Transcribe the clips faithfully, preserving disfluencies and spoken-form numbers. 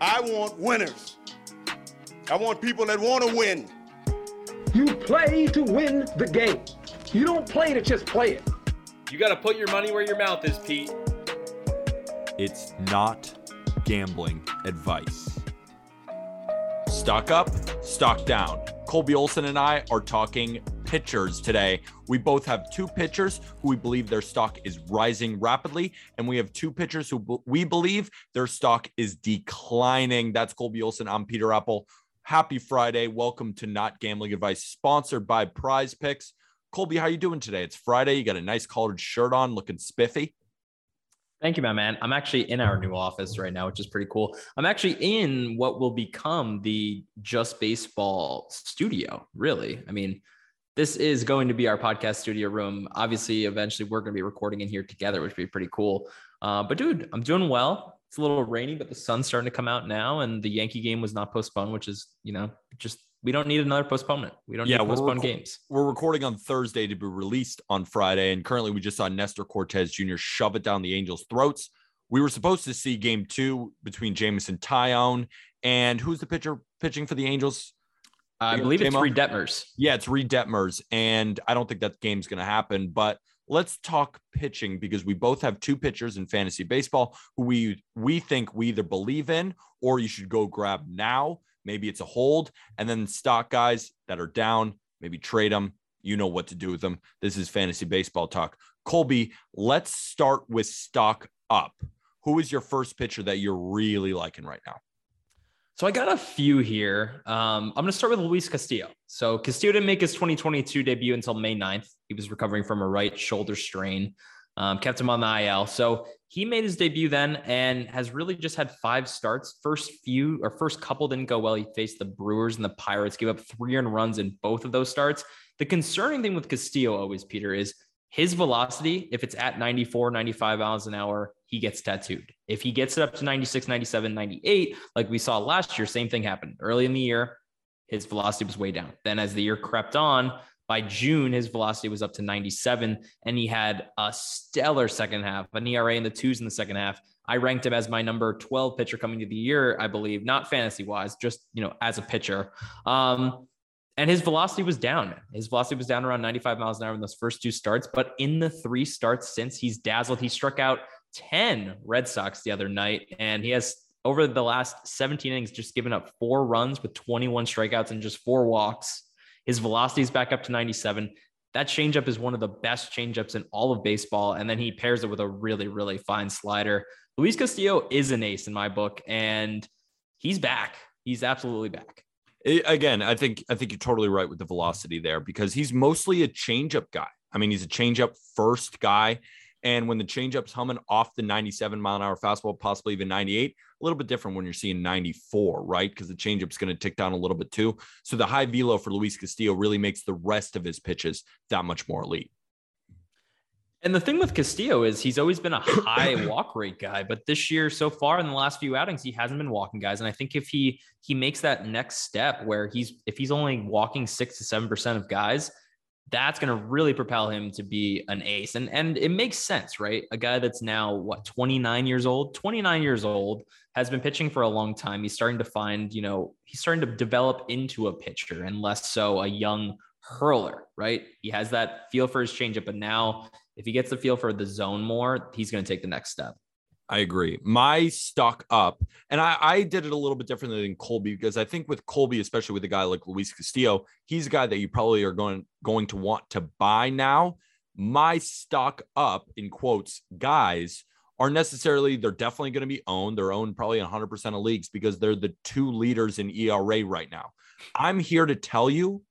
I want winners. I want people that want to win. You play to win the game. You don't play to just play it. You got to put your money where your mouth is, Pete. It's not gambling advice. Stock up, stock down. Colby Olson and I are talking pitchers today. We both have two pitchers who we believe their stock is rising rapidly, and we have two pitchers who b- we believe their stock is declining. That's Colby Olson. I'm Peter Appel. Happy Friday. Welcome to Not Gambling Advice, sponsored by Prize Picks. Colby, how are you doing today? It's Friday. You got a nice collared shirt on, looking spiffy. Thank you, my man. I'm actually in our new office right now, which is pretty cool. I'm actually in what will become the Just Baseball studio, really. I mean, this is going to be our podcast studio room. Obviously, eventually, we're going to be recording in here together, which would be pretty cool. Uh, but, dude, I'm doing well. It's a little rainy, but the sun's starting to come out now, and the Yankee game was not postponed, which is, you know, just we don't need another postponement. We don't yeah, need postponed reco- games. We're recording on Thursday to be released on Friday. And currently we just saw Nestor Cortez Junior shove it down the Angels' throats. We were supposed to see game two between Jamison Tyone and who's the pitcher pitching for the Angels? I you know, believe it's Reed Detmers. Yeah, it's Reed Detmers. And I don't think that game's going to happen, but let's talk pitching because we both have two pitchers in fantasy baseball who we, we think we either believe in or you should go grab now. Maybe it's a hold, and then stock guys that are down, maybe trade them. You know what to do with them. This is fantasy baseball talk. Colby, let's start with stock up. Who is your first pitcher that you're really liking right now? So I got a few here. Um, I'm going to start with Luis Castillo. So Castillo didn't make his twenty twenty-two debut until May ninth. He was recovering from a right shoulder strain. Um, kept him on the I L. So he made his debut then and has really just had five starts. First few or first couple didn't go well. He faced the Brewers and the Pirates, gave up three earned runs in both of those starts. The concerning thing with Castillo always, Peter, is his velocity. If it's at ninety-four, ninety-five miles an hour, he gets tattooed. If he gets it up to ninety-six, ninety-seven, ninety-eight, like we saw last year, same thing happened early in the year. His velocity was way down. Then as the year crept on, by June, his velocity was up to ninety-seven, and he had a stellar second half, an E R A in the twos in the second half. I ranked him as my number twelve pitcher coming to the year, I believe, not fantasy-wise, just, you know, as a pitcher. Um, and his velocity was down. His velocity was down around ninety-five miles an hour in those first two starts, but in the three starts since, he's dazzled. He struck out ten Red Sox the other night, and he has, over the last seventeen innings, just given up four runs with twenty-one strikeouts and just four walks. His velocity is back up to ninety-seven. That changeup is one of the best changeups in all of baseball. And then he pairs it with a really, really fine slider. Luis Castillo is an ace in my book, and he's back. He's absolutely back. It, again, I think I think you're totally right with the velocity there because he's mostly a changeup guy. I mean, he's a changeup first guy. And when the changeup's humming off the ninety-seven mile an hour fastball, possibly even ninety-eight, a little bit different when you're seeing ninety-four, right? Because the changeup's going to tick down a little bit too. So the high velo for Luis Castillo really makes the rest of his pitches that much more elite. And the thing with Castillo is he's always been a high walk rate guy, but this year so far in the last few outings, he hasn't been walking guys. And I think if he, he makes that next step where he's, if he's only walking six to seven percent of guys, that's going to really propel him to be an ace. And, and it makes sense, right? A guy that's now, what, twenty-nine years old, twenty-nine years old, has been pitching for a long time. He's starting to find, you know, he's starting to develop into a pitcher and less so a young hurler, right? He has that feel for his changeup. But now if he gets the feel for the zone more, he's going to take the next step. I agree. My stock up, and I, I did it a little bit differently than Colby because I think with Colby, especially with a guy like Luis Castillo, he's a guy that you probably are going, going to want to buy now. My stock up, in quotes, guys are necessarily, they're definitely going to be owned. They're owned probably one hundred percent of leagues because they're the two leaders in E R A right now. I'm here to tell you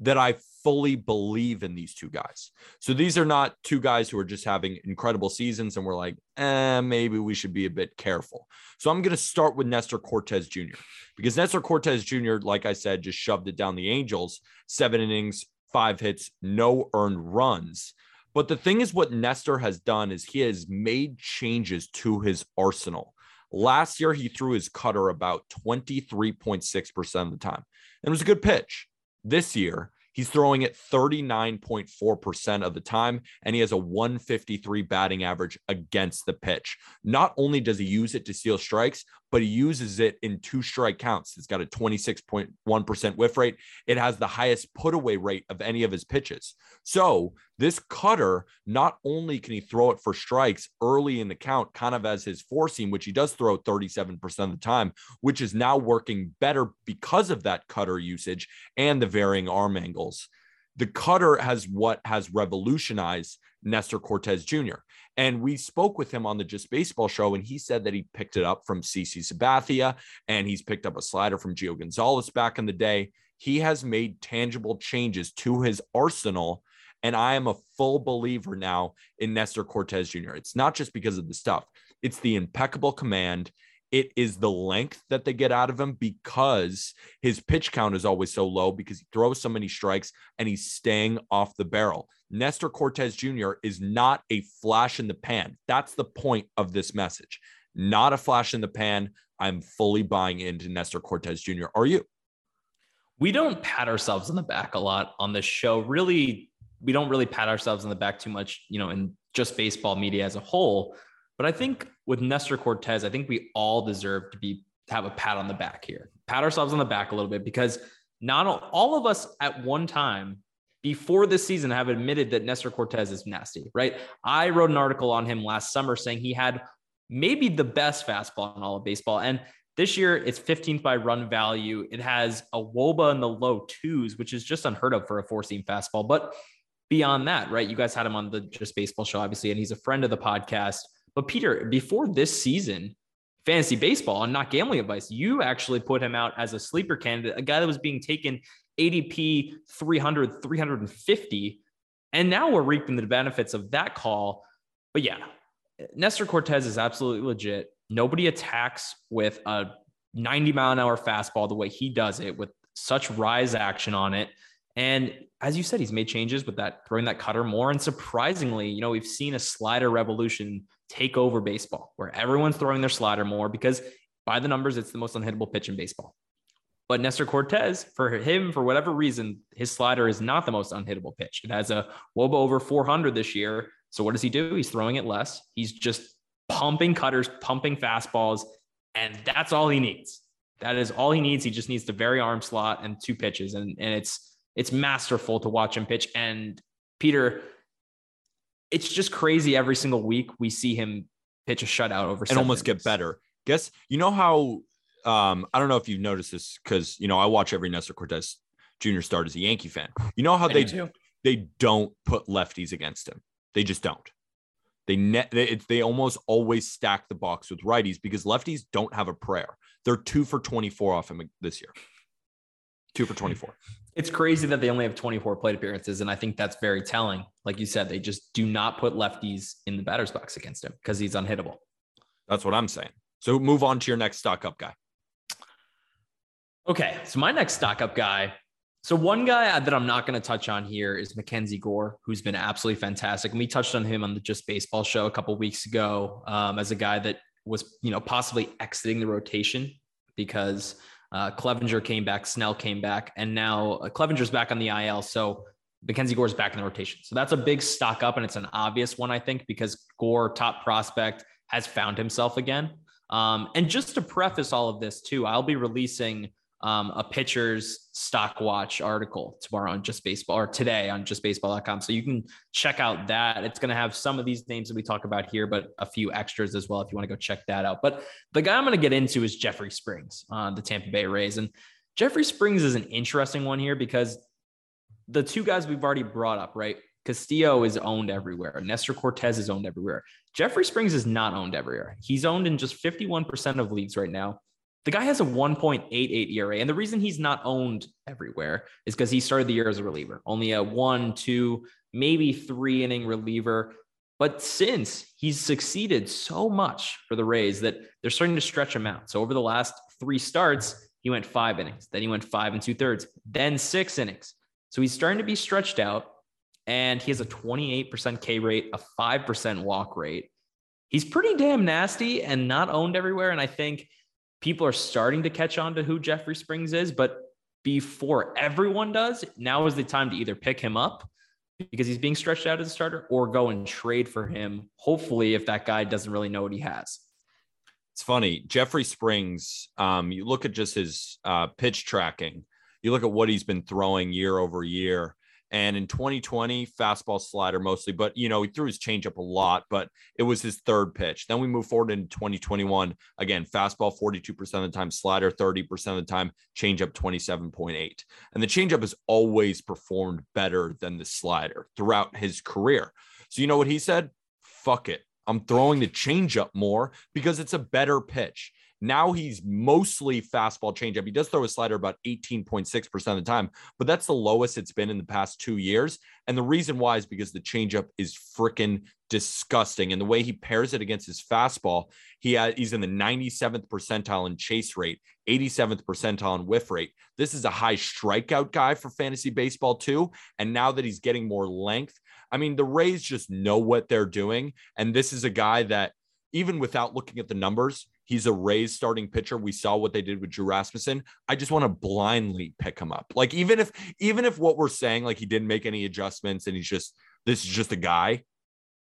that I fully believe in these two guys. So these are not two guys who are just having incredible seasons and we're like, eh, maybe we should be a bit careful. So I'm going to start with Nestor Cortez Junior because Nestor Cortez Junior, like I said, just shoved it down the Angels, seven innings, five hits, no earned runs. But the thing is what Nestor has done is he has made changes to his arsenal. Last year, he threw his cutter about twenty-three point six percent of the time. And it was a good pitch. This year, He's throwing it thirty-nine point four percent of the time, and he has a one fifty-three batting average against the pitch. Not only does he use it to steal strikes, but he uses it in two strike counts. It's got a twenty-six point one percent whiff rate. It has the highest put away rate of any of his pitches. So this cutter, not only can he throw it for strikes early in the count, kind of as his four seam, which he does throw thirty-seven percent of the time, which is now working better because of that cutter usage and the varying arm angles. The cutter has what has revolutionized Nestor Cortez Junior And we spoke with him on the Just Baseball show, and he said that he picked it up from CeCe Sabathia, and he's picked up a slider from Gio Gonzalez back in the day. He has made tangible changes to his arsenal, and I am a full believer now in Nestor Cortez Junior It's not just because of the stuff. It's the impeccable command. It is the length that they get out of him because his pitch count is always so low because he throws so many strikes and he's staying off the barrel. Nestor Cortez Junior is not a flash in the pan. That's the point of this message. Not a flash in the pan. I'm fully buying into Nestor Cortez Junior Are you? We don't pat ourselves on the back a lot on this show. Really, we don't really pat ourselves on the back too much, you know, in just baseball media as a whole. But I think with Nestor Cortez, I think we all deserve to be have a pat on the back here. Pat ourselves on the back a little bit because not all, all of us at one time before this season have admitted that Nestor Cortez is nasty, right? I wrote an article on him last summer saying he had maybe the best fastball in all of baseball. And this year it's fifteenth by run value. It has a wOBA in the low twos, which is just unheard of for a four-seam fastball. But beyond that, right, you guys had him on the Just Baseball show, obviously, and he's a friend of the podcast. But Peter, before this season, fantasy baseball on Not Gambling Advice, you actually put him out as a sleeper candidate, a guy that was being taken A D P three hundred, three fifty. And now we're reaping the benefits of that call. But yeah, Nestor Cortez is absolutely legit. Nobody attacks with a ninety mile an hour fastball the way he does it with such rise action on it. And as you said, he's made changes with that, throwing that cutter more. And surprisingly, you know, we've seen a slider revolution take over baseball where everyone's throwing their slider more because by the numbers, it's the most unhittable pitch in baseball. But Nestor Cortez, for him, for whatever reason, his slider is not the most unhittable pitch. It has a wOBA over four hundred this year. So what does he do? He's throwing it less. He's just pumping cutters, pumping fastballs, and that's all he needs. That is all he needs. He just needs the very arm slot and two pitches. And, and it's, it's masterful to watch him pitch. And Peter, it's just crazy. Every single week we see him pitch a shutout over and almost get better. Guess, you know how, um, I don't know if you've noticed this because, you know, I watch every Nestor Cortez Junior start as a Yankee fan. You know how they do, they don't put lefties against him. They just don't. They net, they, they almost always stack the box with righties because lefties don't have a prayer. They're two for twenty-four off him this year. Two for twenty-four. It's crazy that they only have twenty-four plate appearances. And I think that's very telling. Like you said, they just do not put lefties in the batter's box against him because he's unhittable. That's what I'm saying. So move on to your next stock up guy. Okay. So my next stock up guy. So one guy that I'm not going to touch on here is Mackenzie Gore, who's been absolutely fantastic. And we touched on him on the Just Baseball show a couple of weeks ago um, as a guy that was, you know, possibly exiting the rotation because Uh, Clevinger came back, Snell came back, and now uh, Clevinger's back on the I L. So Mackenzie Gore's back in the rotation. So that's a big stock up, and it's an obvious one, I think, because Gore, top prospect, has found himself again. Um, and just to preface all of this, too, I'll be releasing um, a pitcher's stock watch article tomorrow on Just Baseball, or today on just baseball dot com. So you can check out that. It's going to have some of these names that we talk about here, but a few extras as well if you want to go check that out. But the guy I'm going to get into is Jeffrey Springs on the Tampa Bay Rays. And Jeffrey Springs is an interesting one here because the two guys we've already brought up, right? Castillo is owned everywhere. Nestor Cortez is owned everywhere. Jeffrey Springs is not owned everywhere. He's owned in just fifty-one percent of leagues right now. The guy has a one point eight eight E R A, and the reason he's not owned everywhere is because he started the year as a reliever, only a one, two, maybe three inning reliever. But since he's succeeded so much for the Rays that they're starting to stretch him out. So over the last three starts, he went five innings, then he went five and two thirds, then six innings. So he's starting to be stretched out, and he has a twenty-eight percent K rate, a five percent walk rate. He's pretty damn nasty and not owned everywhere, and I think people are starting to catch on to who Jeffrey Springs is, but before everyone does, now is the time to either pick him up because he's being stretched out as a starter or go and trade for him, hopefully, if that guy doesn't really know what he has. It's funny. Jeffrey Springs, um, you look at just his uh, pitch tracking. You look at what he's been throwing year over year. And in twenty twenty, fastball, slider mostly. But, you know, he threw his changeup a lot, but it was his third pitch. Then we move forward into twenty twenty-one. Again, fastball forty-two percent of the time, slider thirty percent of the time, changeup twenty-seven point eight. And the changeup has always performed better than the slider throughout his career. So you know what he said? Fuck it. I'm throwing the changeup more because it's a better pitch. Now he's mostly fastball changeup. He does throw a slider about eighteen point six percent of the time, but that's the lowest it's been in the past two years. And the reason why is because the changeup is freaking disgusting. And the way he pairs it against his fastball, he has, he's in the ninety-seventh percentile in chase rate, eighty-seventh percentile in whiff rate. This is a high strikeout guy for fantasy baseball too. And now that he's getting more length, I mean, the Rays just know what they're doing. And this is a guy that even without looking at the numbers, he's a Rays starting pitcher. We saw what they did with Drew Rasmussen. I just want to blindly pick him up. Like, even if, even if what we're saying, like he didn't make any adjustments and he's just, this is just a guy,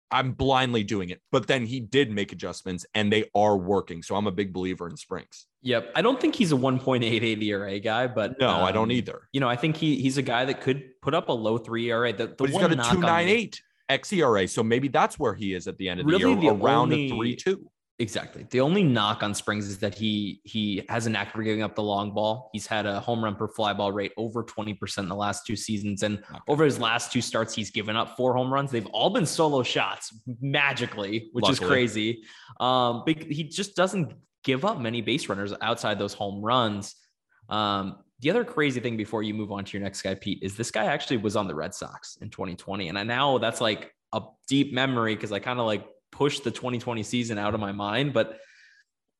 I'm blindly doing it. But then he did make adjustments and they are working. So I'm a big believer in Springs. Yep. I don't think he's a one point eight eight E R A guy, but no, um, I don't either. You know, I think he he's a guy that could put up a low three E R A. The, the but he's got a two point nine eight xERA. So maybe that's where he is at the end of the really year, around only... a three two. Exactly. The only knock on Springs is that he he has an knack for giving up the long ball. He's had a home run per fly ball rate over twenty percent in the last two seasons. And okay. over his last two starts, he's given up four home runs. They've all been solo shots magically, which Luckily. is crazy. Um, but he just doesn't give up many base runners outside those home runs. Um, the other crazy thing before you move on to your next guy, Pete, is this guy actually was on the Red Sox in twenty twenty. And I now that's like a deep memory because I kind of like push the twenty twenty season out of my mind, but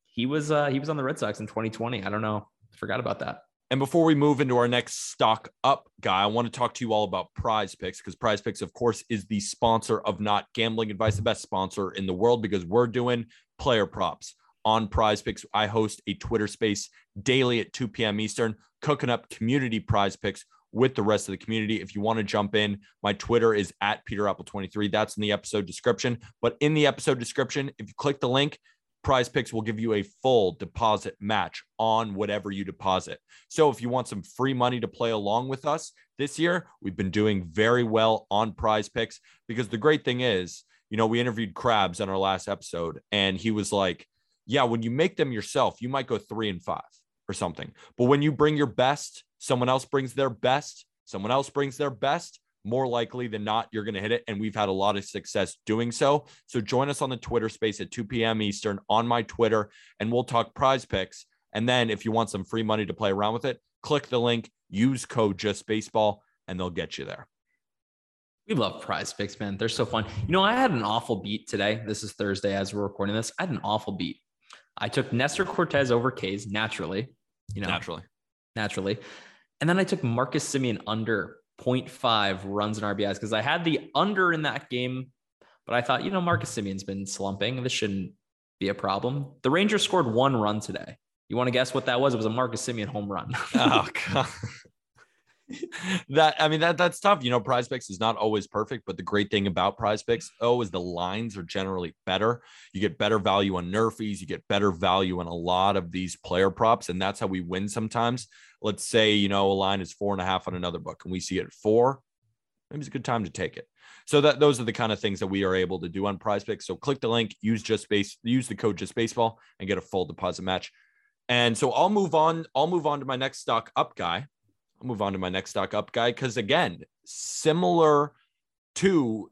he was uh he was on the Red Sox in twenty twenty. I don't know, I forgot about that. And before we move into our next stock up guy, I want to talk to you all about Prize Picks, because Prize Picks, of course, is the sponsor of Not Gambling Advice, the best sponsor in the world, because we're doing player props on Prize Picks. I host a Twitter space daily at two p.m. Eastern, cooking up community Prize Picks with the rest of the community. If you want to jump in, my Twitter is at peter appel twenty-three. That's in the episode description. But in the episode description, if you click the link, Prize Picks will give you a full deposit match on whatever you deposit. So if you want some free money to play along with us this year, we've been doing very well on Prize Picks, because the great thing is, you know, we interviewed Krabs on our last episode, and he was like, yeah, when you make them yourself, you might go three and five or something. But when you bring your best, someone else brings their best, someone else brings their best, more likely than not, you're going to hit it. And we've had a lot of success doing so. So join us on the Twitter space at two p.m. Eastern on my Twitter, and we'll talk Prize Picks. And then if you want some free money to play around with it, click the link, use code JustBaseball, and they'll get you there. We love Prize Picks, man. They're so fun. You know, I had an awful beat today. This is Thursday as we're recording this. I had an awful beat. I took Nestor Cortez over K's naturally, you know, naturally, naturally. And then I took Marcus Simeon under point five runs and R B Is, because I had the under in that game, but I thought, you know, Marcus Simeon's been slumping. This shouldn't be a problem. The Rangers scored one run today. You want to guess what that was? It was a Marcus Simeon home run. Oh, God. That, I mean, that that's tough. You know, Prize Picks is not always perfect, but the great thing about Prize Picks, oh, is the lines are generally better. You get better value on Nerfies. You get better value on a lot of these player props, and that's how we win sometimes. Let's say, you know, a line is four and a half on another book, and we see it at four. Maybe it's a good time to take it. So that those are the kind of things that we are able to do on Prize Picks. So click the link, use just base, use the code just baseball, and get a full deposit match. And so I'll move on. I'll move on to my next stock up guy. I'll move on to my next stock up guy, because again, similar to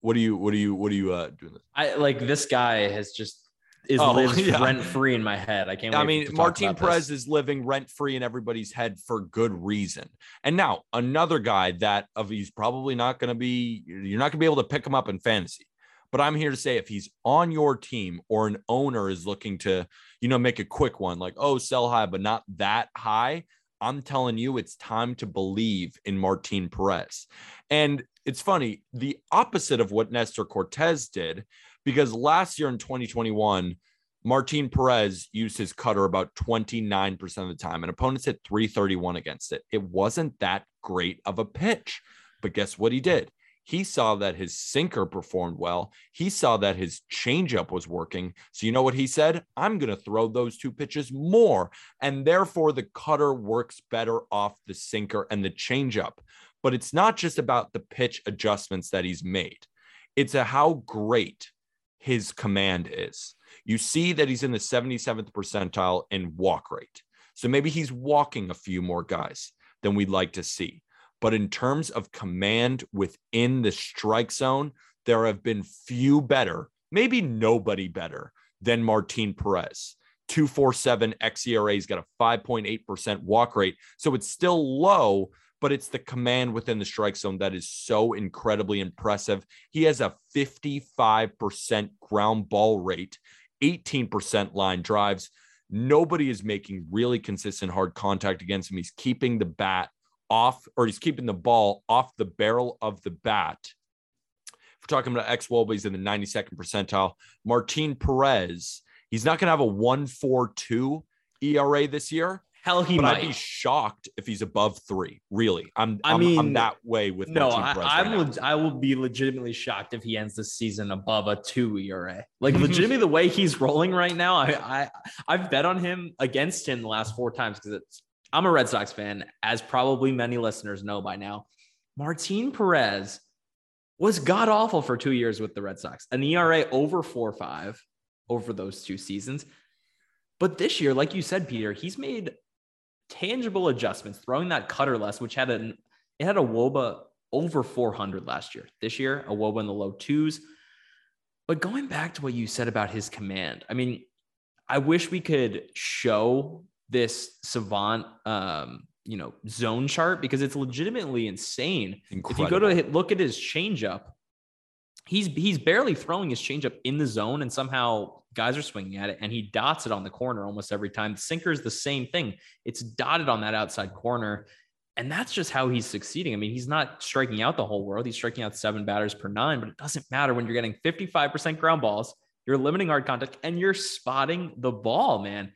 what do you what do you what do you uh doing? I like this guy has just is oh, lives yeah. rent free in my head. I can't. I wait mean, to Martin Perez this. is living rent free in everybody's head for good reason. And now another guy that of he's probably not going to be you're not going to be able to pick him up in fantasy. But I'm here to say, if he's on your team or an owner is looking to, you know, make a quick one, like, oh, sell high but not that high, I'm telling you, it's time to believe in Martin Perez. And it's funny, the opposite of what Nestor Cortez did, because last year in twenty twenty-one, Martin Perez used his cutter about twenty-nine percent of the time, and opponents hit three thirty-one against it. It wasn't that great of a pitch, but guess what he did? He saw that his sinker performed well. He saw that his changeup was working. So you know what he said? I'm going to throw those two pitches more. And therefore, the cutter works better off the sinker and the changeup. But it's not just about the pitch adjustments that he's made. It's a how great his command is. You see that he's in the seventy-seventh percentile in walk rate. So maybe he's walking a few more guys than we'd like to see. But in terms of command within the strike zone, there have been few better, maybe nobody better than Martin Perez. two forty-seven xERA, he's got a five point eight percent walk rate. So it's still low, but it's the command within the strike zone that is so incredibly impressive. He has a fifty-five percent ground ball rate, eighteen percent line drives. Nobody is making really consistent hard contact against him. He's keeping the bat off, or he's keeping the ball off the barrel of the bat. If we're talking about xWOBA, he's in the ninety-second percentile. Martin Perez, he's not going to have a one point four two E R A this year. Hell, he but might. I'd be shocked if he's above three. Really, I'm. I I'm, mean, I'm that way with no. I, I right would. Now. I will be legitimately shocked if he ends this season above a two E R A. Like legitimately, the way he's rolling right now, I, I I've bet on him against him the last four times because it's. I'm a Red Sox fan, as probably many listeners know by now. Martin Perez was god-awful for two years with the Red Sox. An E R A over four point five over those two seasons. But this year, like you said, Peter, he's made tangible adjustments, throwing that cutter less, which had an it had a wOBA over four hundred last year. This year, a wOBA in the low twos. But going back to what you said about his command, I mean, I wish we could show this savant, um, you know, zone chart, because it's legitimately insane. Incredible. If you go to hit, look at his changeup, he's, he's barely throwing his changeup in the zone, and somehow guys are swinging at it, and he dots it on the corner almost every time. The sinker is the same thing. It's dotted on that outside corner. And that's just how he's succeeding. I mean, he's not striking out the whole world. He's striking out seven batters per nine, but it doesn't matter when you're getting fifty-five percent ground balls, you're limiting hard contact, and you're spotting the ball, man.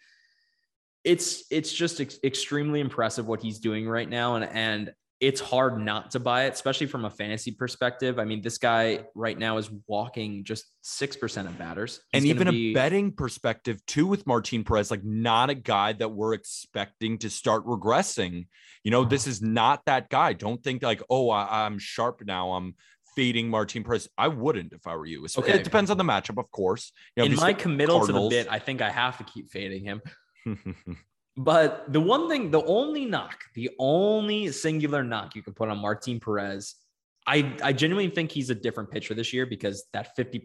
It's it's just ex- extremely impressive what he's doing right now, and and it's hard not to buy it, especially from a fantasy perspective. I mean, this guy right now is walking just six percent of batters. He's and even be... a betting perspective too with Martin Perez, like not a guy that we're expecting to start regressing. You know, this is not that guy. Don't think like, oh, I, I'm sharp now. I'm fading Martin Perez. I wouldn't if I were you. Okay. It depends on the matchup, of course. You know, in my committal Cardinals, to the bit, I think I have to keep fading him. But the one thing, the only knock, the only singular knock you can put on Martin Perez, I, I genuinely think he's a different pitcher this year, because that fifty,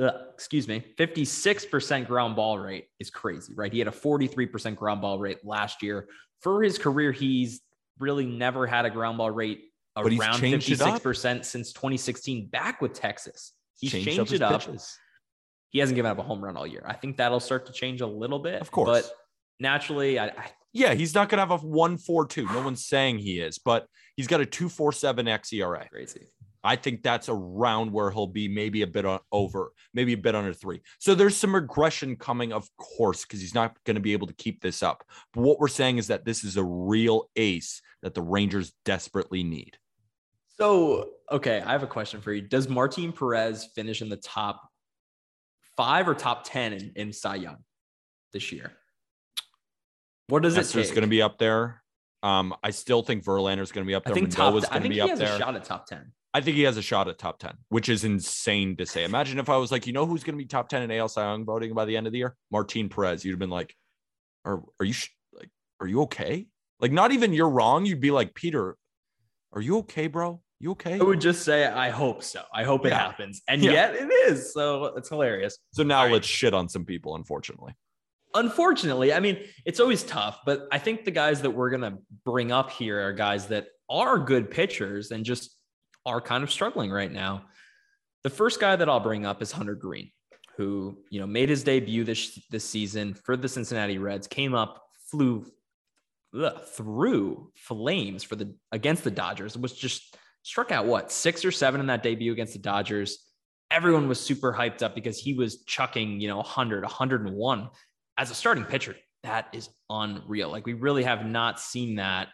uh, excuse me, fifty-six percent ground ball rate is crazy, right? He had a forty-three percent ground ball rate last year. For his career, he's really never had a ground ball rate around fifty-six percent since twenty sixteen back with Texas. He's changed, changed it up. Pitches. He hasn't given up a home run all year. I think that'll start to change a little bit. Of course. But naturally, I, I yeah, he's not going to have a one point four two. No one's saying he is, but he's got a two point four seven xERA. Crazy. I think that's around where he'll be, maybe a bit on, over, maybe a bit under three. So there's some regression coming, of course, because he's not going to be able to keep this up. But what we're saying is that this is a real ace that the Rangers desperately need. So, okay, I have a question for you. Does Martin Perez finish in the top five or top ten in, in Cy Young this year? What does Nestor's it take? Going to be up there. Um, I still think Verlander's going to be up there. I think, top, going I think to be he up has there. a shot at top ten. I think he has a shot at top ten, which is insane to say. Imagine if I was like, you know who's going to be top ten in A L Cy Young voting by the end of the year? Martin Perez. You'd have been like, are, are you sh- like, are you okay? Like, not even you're wrong. You'd be like, Peter, are you okay, bro? You okay? I would just say, I hope so. I hope it yeah. happens. And yeah. yet it is. So it's hilarious. So now right. let's shit on some people, unfortunately. Unfortunately, I mean, it's always tough, but I think the guys that we're going to bring up here are guys that are good pitchers and just are kind of struggling right now. The first guy that I'll bring up is Hunter Greene, who, you know, made his debut this, this season for the Cincinnati Reds, came up, flew ugh, through flames for the, against the Dodgers. It was just struck out what, six or seven in that debut against the Dodgers. everyone was super hyped up because he was chucking, you know, one hundred, one oh one as a starting pitcher. That is unreal. Like, we really have not seen that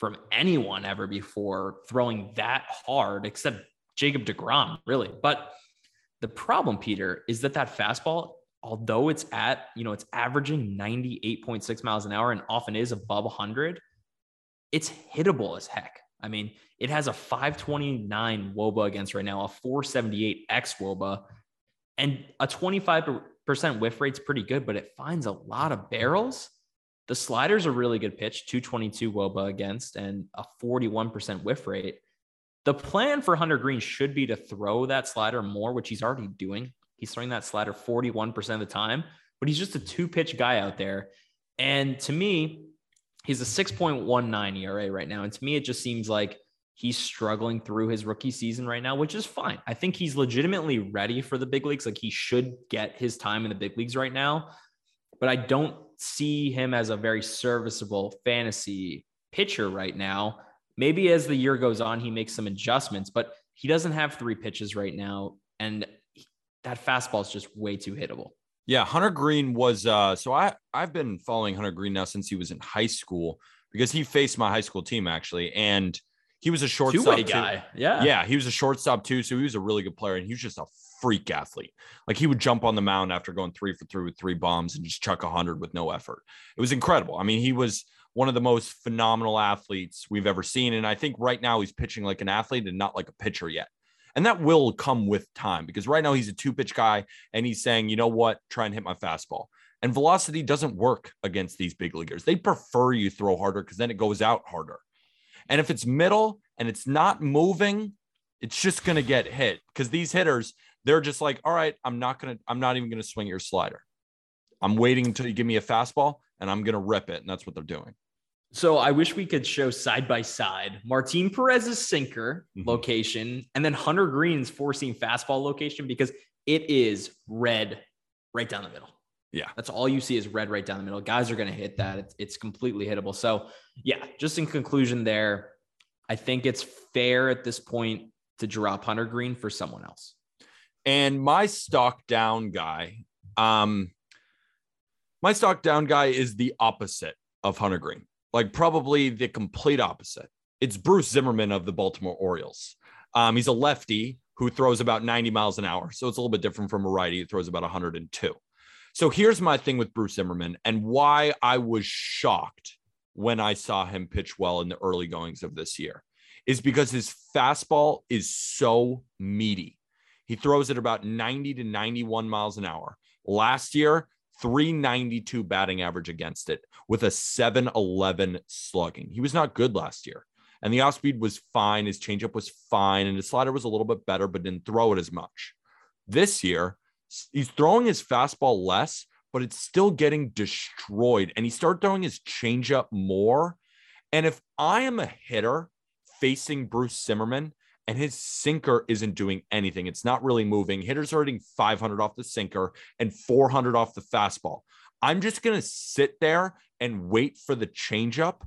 from anyone ever before, throwing that hard, except Jacob deGrom, really. But the problem, Peter, is that that fastball, although it's at, you know, it's averaging ninety-eight point six miles an hour and often is above one hundred, it's hittable as heck. I mean, it has a five twenty-nine wOBA against right now, a four seventy-eight ex-wOBA, and a twenty-five percent whiff rate's pretty good, but it finds a lot of barrels. The slider's a really good pitch, two twenty-two wOBA against, and a forty-one percent whiff rate. The plan for Hunter Greene should be to throw that slider more, which he's already doing. He's throwing that slider forty-one percent of the time, but he's just a two-pitch guy out there. And to me, he's a six point one nine E R A right now. And to me, it just seems like he's struggling through his rookie season right now, which is fine. I think he's legitimately ready for the big leagues. Like, he should get his time in the big leagues right now, but I don't see him as a very serviceable fantasy pitcher right now. Maybe as the year goes on, he makes some adjustments, but he doesn't have three pitches right now. And that fastball is just way too hittable. Yeah. Hunter Greene was, uh, so I, I've been following Hunter Greene now since he was in high school, because he faced my high school team actually. And he was a shortstop too. guy. Yeah. Yeah. He was a shortstop too. So he was a really good player, and he was just a freak athlete. Like, he would jump on the mound after going three for three with three bombs and just chuck a hundred with no effort. It was incredible. I mean, he was one of the most phenomenal athletes we've ever seen. And I think right now he's pitching like an athlete and not like a pitcher yet. And that will come with time, because right now he's a two pitch guy and he's saying, you know what, try and hit my fastball. And velocity doesn't work against these big leaguers. They prefer you throw harder, because then it goes out harder. And if it's middle and it's not moving, it's just going to get hit, because these hitters, they're just like, all right, I'm not going to, I'm not even going to swing your slider. I'm waiting until you give me a fastball and I'm going to rip it. And that's what they're doing. So I wish we could show side by side Martin Perez's sinker mm-hmm. location and then Hunter Green's four-seam fastball location, because it is red right down the middle. Yeah. That's all you see is red right down the middle. Guys are going to hit that. It's, it's completely hittable. So yeah, just in conclusion there, I think it's fair at this point to drop Hunter Greene for someone else. And my stock down guy, um, my stock down guy is the opposite of Hunter Greene. Like, probably the complete opposite. It's Bruce Zimmerman of the Baltimore Orioles. Um, he's a lefty who throws about ninety miles an hour. So it's a little bit different from a righty who throws about one hundred two. So here's my thing with Bruce Zimmerman and why I was shocked when I saw him pitch well in the early goings of this year, is because his fastball is so meaty. He throws it about ninety to ninety-one miles an hour. Last year, three ninety-two batting average against it with a seven eleven slugging. He was not good last year. And the off speed was fine. His changeup was fine. And his slider was a little bit better, but didn't throw it as much. This year, he's throwing his fastball less, but it's still getting destroyed. And he started throwing his changeup more. And if I am a hitter facing Bruce Zimmerman and his sinker isn't doing anything, it's not really moving, hitters are hitting five hundred off the sinker and four hundred off the fastball, I'm just going to sit there and wait for the changeup,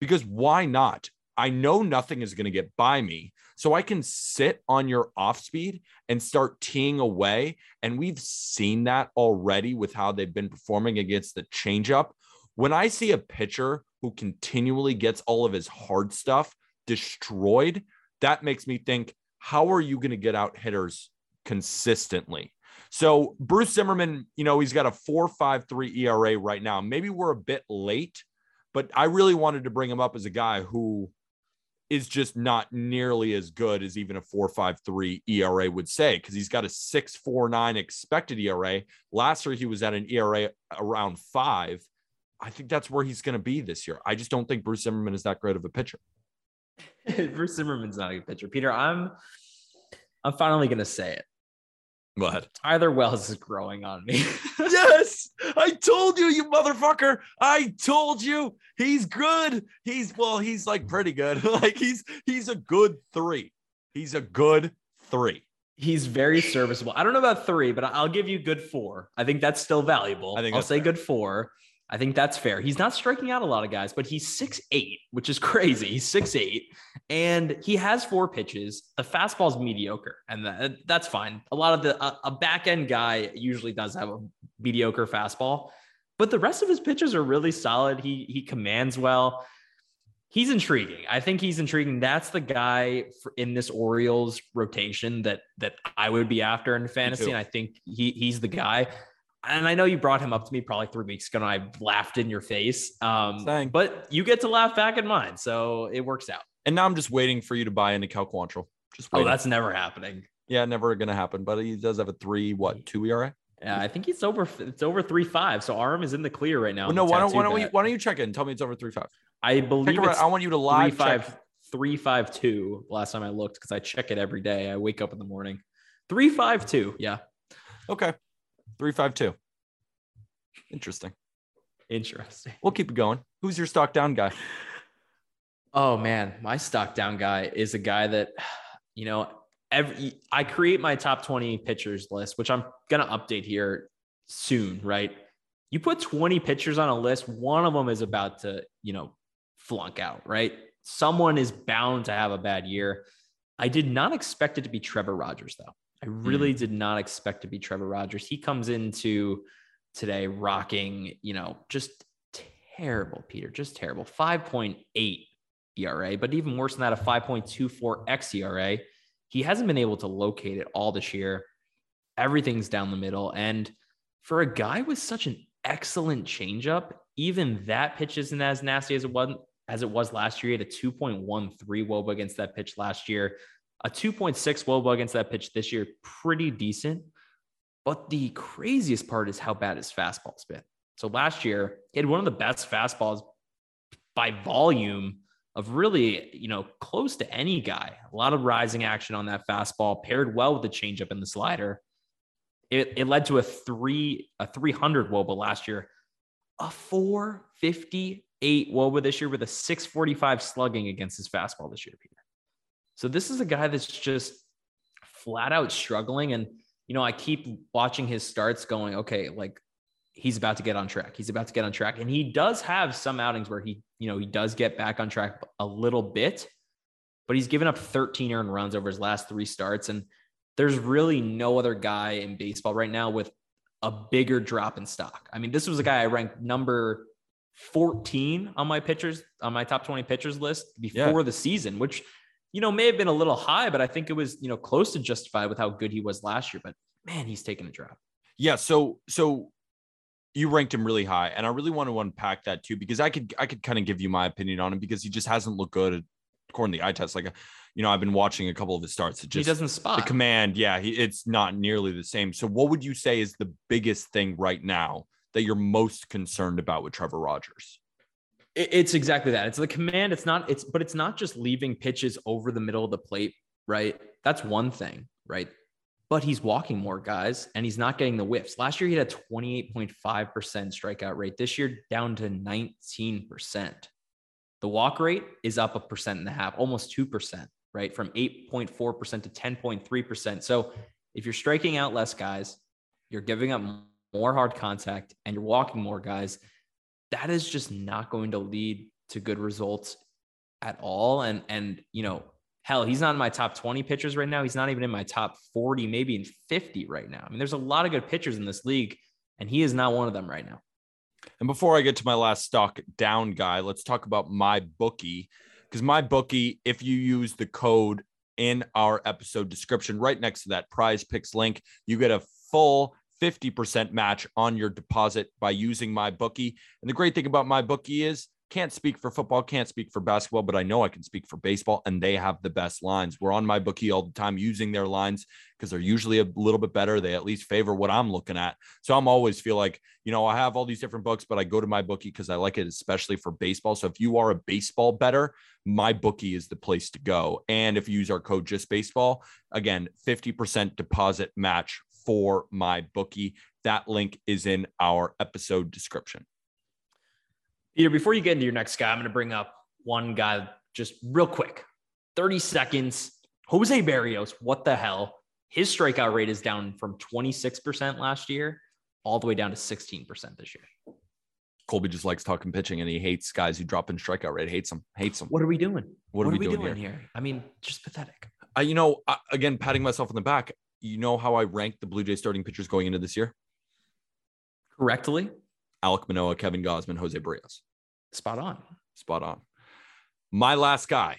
because why not? I know nothing is going to get by me, so I can sit on your off speed and start teeing away. And we've seen that already with how they've been performing against the changeup. When I see a pitcher who continually gets all of his hard stuff destroyed, that makes me think, how are you going to get out hitters consistently? So Bruce Zimmerman, you know, he's got a four point five three E R A right now. Maybe we're a bit late, but I really wanted to bring him up as a guy who is just not nearly as good as even a four point five three E R A would say, because he's got a six point four nine expected E R A. Last year, he was at an E R A around five. I think that's where he's going to be this year. I just don't think Bruce Zimmerman is that great of a pitcher. Bruce Zimmerman's not a good pitcher. Peter, I'm I'm finally going to say it. What? Tyler Wells is growing on me. Yes! I told you, you motherfucker! I told you! He's good! He's, well, he's like pretty good. Like, he's he's a good three. He's a good three. He's very serviceable. I don't know about three, but I'll give you good four. I think that's still valuable. I think I'll say fair. Good four. I think that's fair. He's not striking out a lot of guys, but he's six eight, which is crazy. He's six eight, and he has four pitches. The fastball's mediocre, and that, that's fine. A lot of the a, a back-end guy usually does have a mediocre fastball, but the rest of his pitches are really solid. He he commands well. He's intriguing. I think he's intriguing. That's the guy for, in this Orioles rotation that that I would be after in fantasy, and I think he he's the guy. And I know you brought him up to me probably three weeks ago, and I laughed in your face. Um, but you get to laugh back at mine, so it works out. And now I'm just waiting for you to buy into Cal Quantrill. Just waiting. Oh, that's never happening. Yeah, never going to happen. But he does have a three, what, two E R A? Yeah, I think it's over. It's over three five. So Arm is in the clear right now. Well, no, why don't why don't we, why don't you check it and tell me it's over three five? I believe it's I want you to live check three five two. Last time I looked, because I check it every day. I wake up in the morning. Three five two. Yeah. Okay. three five two. Interesting. Interesting. We'll keep it going. Who's your stock down guy? Oh man, my stock down guy is a guy that, you know, every I create my top twenty pitchers list, which I'm gonna update here soon, right? You put twenty pitchers on a list, one of them is about to, you know, flunk out, right? Someone is bound to have a bad year. I did not expect it to be Trevor Rogers, though. I really did not expect to be Trevor Rogers. He comes into today rocking, you know, just terrible, Peter, just terrible. five point eight E R A, but even worse than that, a five point two four xERA. He hasn't been able to locate it all this year. Everything's down the middle. And for a guy with such an excellent changeup, even that pitch isn't as nasty as it was, as it was last year. He had a two point one three wOBA against that pitch last year. A two point six wOBA against that pitch this year, pretty decent. But the craziest part is how bad his fastball's been. So last year, he had one of the best fastballs by volume of really, you know, close to any guy. A lot of rising action on that fastball, paired well with the changeup and the slider. It, it led to a three a three hundred wOBA last year, a four fifty-eight wOBA this year with a six forty-five slugging against his fastball this year, Peter. So this is a guy that's just flat out struggling. And, you know, I keep watching his starts going, okay, like he's about to get on track. He's about to get on track. And he does have some outings where he, you know, he does get back on track a little bit, but he's given up thirteen earned runs over his last three starts. And there's really no other guy in baseball right now with a bigger drop in stock. I mean, this was a guy I ranked number fourteen on my pitchers, on my top twenty pitchers list before yeah. the season, which, you know, may have been a little high, but I think it was, you know, close to justified with how good he was last year, but man, he's taken a drop. Yeah. So, so you ranked him really high, and I really want to unpack that too, because I could, I could kind of give you my opinion on him because he just hasn't looked good according to the eye test. Like, you know, I've been watching a couple of his starts. It just, he doesn't spot the command. Yeah. He, it's not nearly the same. So what would you say is the biggest thing right now that you're most concerned about with Trevor Rogers? It's exactly that. It's the command. It's not, it's, but it's not just leaving pitches over the middle of the plate, right? That's one thing, right? But he's walking more guys and he's not getting the whiffs. Last year, he had a twenty-eight point five percent strikeout rate. This year, down to nineteen percent. The walk rate is up a percent and a half, almost two percent, right? From eight point four percent to ten point three percent. So if you're striking out less guys, you're giving up more hard contact and you're walking more guys, that is just not going to lead to good results at all. And, and, you know, hell, he's not in my top twenty pitchers right now. He's not even in my top forty, maybe in fifty right now. I mean, there's a lot of good pitchers in this league, and he is not one of them right now. And before I get to my last stock down guy, let's talk about MyBookie, because MyBookie, if you use the code in our episode description, right next to that Prize Picks link, you get a full fifty percent match on your deposit by using MyBookie. And the great thing about MyBookie is, can't speak for football, can't speak for basketball, but I know I can speak for baseball, and they have the best lines. We're on MyBookie all the time using their lines because they're usually a little bit better. They at least favor what I'm looking at. So I'm always feel like, you know, I have all these different books, but I go to MyBookie because I like it, especially for baseball. So if you are a baseball bettor, MyBookie is the place to go. And if you use our code JustBaseball, again, fifty percent deposit match for MyBookie. That link is in our episode description. Peter, before you get into your next guy, I'm going to bring up one guy just real quick. thirty seconds. Jose Berrios, what the hell? His strikeout rate is down from twenty-six percent last year all the way down to sixteen percent this year. Colby just likes talking pitching, and he hates guys who drop in strikeout rate. Hates them. Hates them. What are we doing? What, what are, we are we doing, doing here? here? I mean, just pathetic. I, you know, I, again, patting myself on the back. You know how I ranked the Blue Jays starting pitchers going into this year? Correctly. Alec Manoa, Kevin Gosman, Jose Berrios. Spot on. Spot on. My last guy.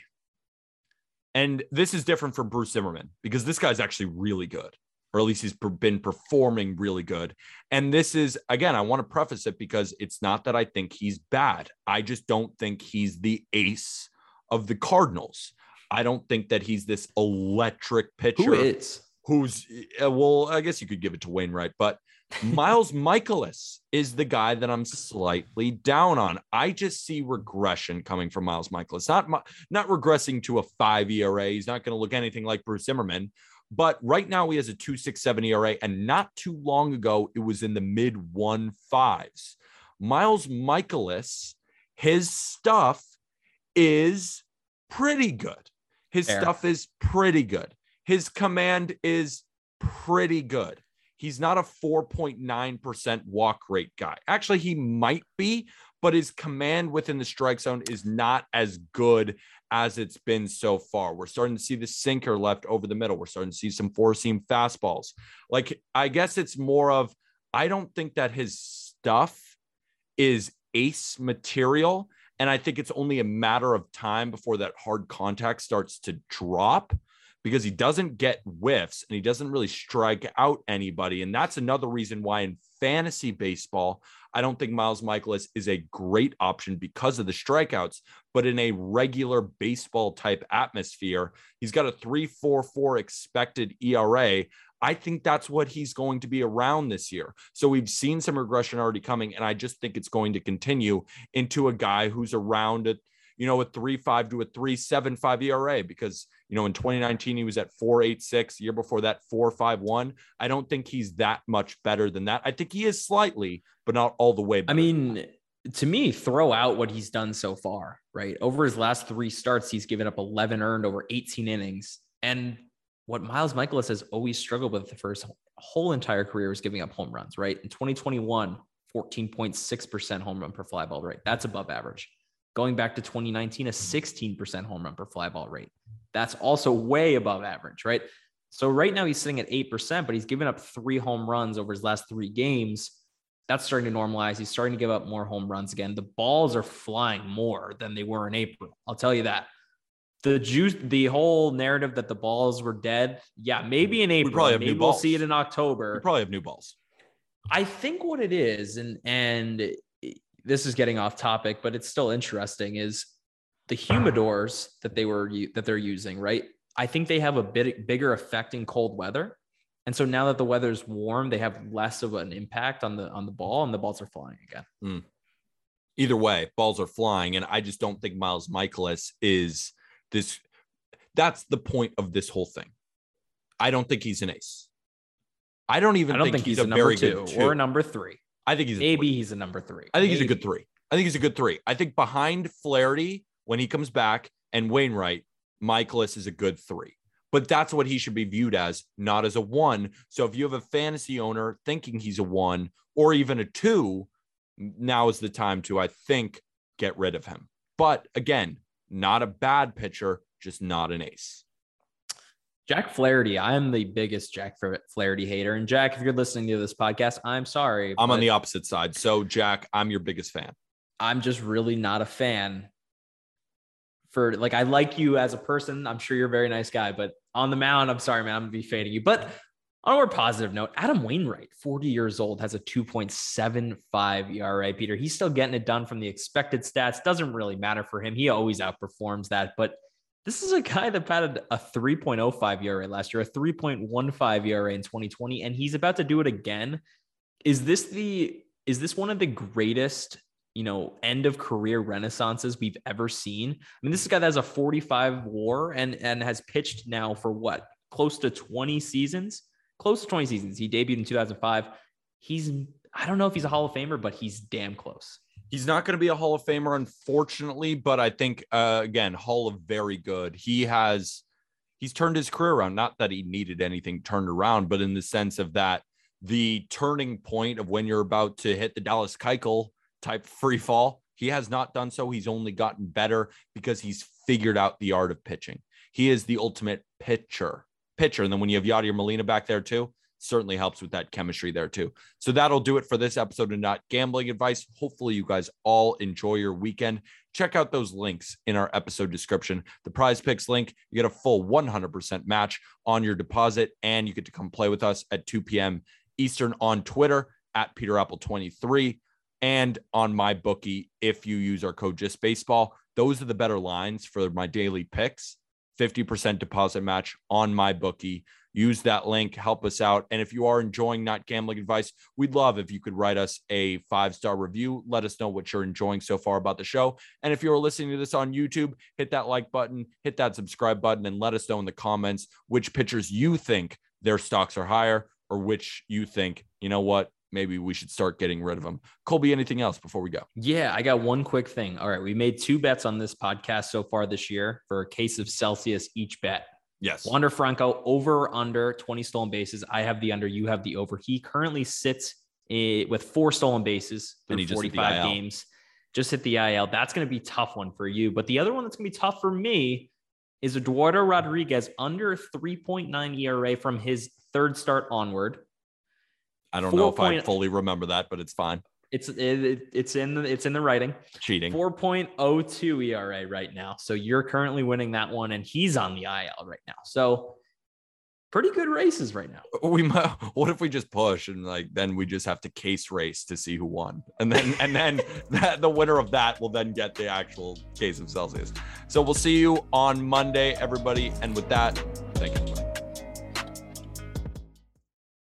And this is different from Bruce Zimmerman because this guy's actually really good, or at least he's been performing really good. And this is, again, I want to preface it because it's not that I think he's bad. I just don't think he's the ace of the Cardinals. I don't think that he's this electric pitcher. Who is? Who's, well, I guess you could give it to Wainwright, but Miles Mikolas is the guy that I'm slightly down on. I just see regression coming from Miles Mikolas. Not not regressing to a five E R A. He's not going to look anything like Bruce Zimmerman. But right now he has a two point six seven E R A, and not too long ago it was in the mid one point fives. Miles Mikolas, his stuff is pretty good. His Fair. stuff is pretty good. His command is pretty good. He's not a four point nine percent walk rate guy. Actually, he might be, but his command within the strike zone is not as good as it's been so far. We're starting to see the sinker left over the middle. We're starting to see some four-seam fastballs. Like, I guess it's more of, I don't think that his stuff is ace material. And I think it's only a matter of time before that hard contact starts to drop, because he doesn't get whiffs and he doesn't really strike out anybody. And that's another reason why in fantasy baseball, I don't think Miles Mikolas is a great option because of the strikeouts, but in a regular baseball type atmosphere, he's got a three point four four expected E R A. I think that's what he's going to be around this year. So we've seen some regression already coming, and I just think it's going to continue into a guy who's around a, you know, a three point five to a three point seven five E R A, because, you know, in twenty nineteen, he was at four point eight six. The year before that, four point five one. I don't think he's that much better than that. I think he is slightly, but not all the way better. I mean, to me, throw out what he's done so far, right? Over his last three starts, he's given up eleven earned over eighteen innings. And what Miles Mikolas has always struggled with for his whole entire career is giving up home runs, right? In twenty twenty-one, fourteen point six percent home run per fly ball rate. That's above average. Going back to twenty nineteen, a sixteen percent home run per fly ball rate. That's also way above average, right? So right now he's sitting at eight percent, but he's given up three home runs over his last three games. That's starting to normalize. He's starting to give up more home runs again. The balls are flying more than they were in April. I'll tell you that. The juice, the whole narrative that the balls were dead. Yeah, maybe in April. We probably have maybe new we'll balls. see it in October. We probably have new balls. I think what it is, and and this is getting off topic, but it's still interesting, is the humidors that they were, that they're using, right? I think they have a bit bigger effect in cold weather. And so now that the weather's warm, they have less of an impact on the, on the ball, and the balls are flying again. Mm. Either way, balls are flying. And I just don't think Miles Mikolas is this. That's the point of this whole thing. I don't think he's an ace. I don't even I don't think, think he's, he's a, a number very two, good two or a number three. I think he's maybe a he's a number three. I think maybe. he's a good three. I think he's a good three. I think behind Flaherty, when he comes back, and Wainwright, Mikolas is a good three. But that's what he should be viewed as, not as a one. So if you have a fantasy owner thinking he's a one or even a two, now is the time to, I think, get rid of him. But again, not a bad pitcher, just not an ace. Jack Flaherty. I am the biggest Jack Flaherty hater. And Jack, if you're listening to this podcast, I'm sorry. I'm on the opposite side. So Jack, I'm your biggest fan. I'm just really not a fan for, like, I like you as a person. I'm sure you're a very nice guy, but on the mound, I'm sorry, man, I'm gonna be fading you. But on a more positive note, Adam Wainwright, forty years old, has a two point seven five E R A, Peter. He's still getting it done from the expected stats. Doesn't really matter for him. He always outperforms that, but this is a guy that batted a three point oh five E R A last year, a three point one five E R A in twenty twenty, and he's about to do it again. Is this the is this one of the greatest, you know, end of career renaissances we've ever seen? I mean, this is a guy that has a forty-five WAR and and has pitched now for what, close to twenty seasons, close to twenty seasons. He debuted in two thousand five. He's I don't know if he's a Hall of Famer, but he's damn close. He's not going to be a Hall of Famer, unfortunately, but I think, uh, again, Hall of very good. He has, he's turned his career around. Not that he needed anything turned around, but in the sense of that, the turning point of when you're about to hit the Dallas Keuchel type free fall. He has not done so. He's only gotten better because he's figured out the art of pitching. He is the ultimate pitcher. pitcher. And then when you have Yadier Molina back there too, certainly helps with that chemistry there too. So that'll do it for this episode of Not Gambling Advice. Hopefully you guys all enjoy your weekend. Check out those links in our episode description. The Prize Picks link, you get a full one hundred percent match on your deposit, and you get to come play with us at two p.m. Eastern on Twitter at peter appel twenty-three and on MyBookie if you use our code JustBaseball. Those are the better lines for my daily picks. fifty percent deposit match on MyBookie. Use that link, help us out. And if you are enjoying Not Gambling Advice, we'd love if you could write us a five-star review. Let us know what you're enjoying so far about the show. And if you're listening to this on YouTube, hit that like button, hit that subscribe button, and let us know in the comments which pitchers you think their stocks are higher or which you think, you know what, maybe we should start getting rid of them. Colby, anything else before we go? Yeah, I got one quick thing. All right, we made two bets on this podcast so far this year for a case of Celsius each bet. Yes. Wander Franco, over or under twenty stolen bases. I have the under, you have the over. He currently sits uh, with four stolen bases through forty-five games. Just hit the I L. That's going to be a tough one for you. But the other one that's going to be tough for me is Eduardo Rodriguez, under three point nine E R A from his third start onward. I don't know if I fully remember that, but it's fine. It's it, it's in the it's in the writing. Cheating. four point oh two E R A right now. So you're currently winning that one, and he's on the I L right now. So pretty good races right now. We might, what if we just push and like then we just have to case race to see who won, and then and then that, the winner of that will then get the actual case of Celsius. So we'll see you on Monday, everybody. And with that,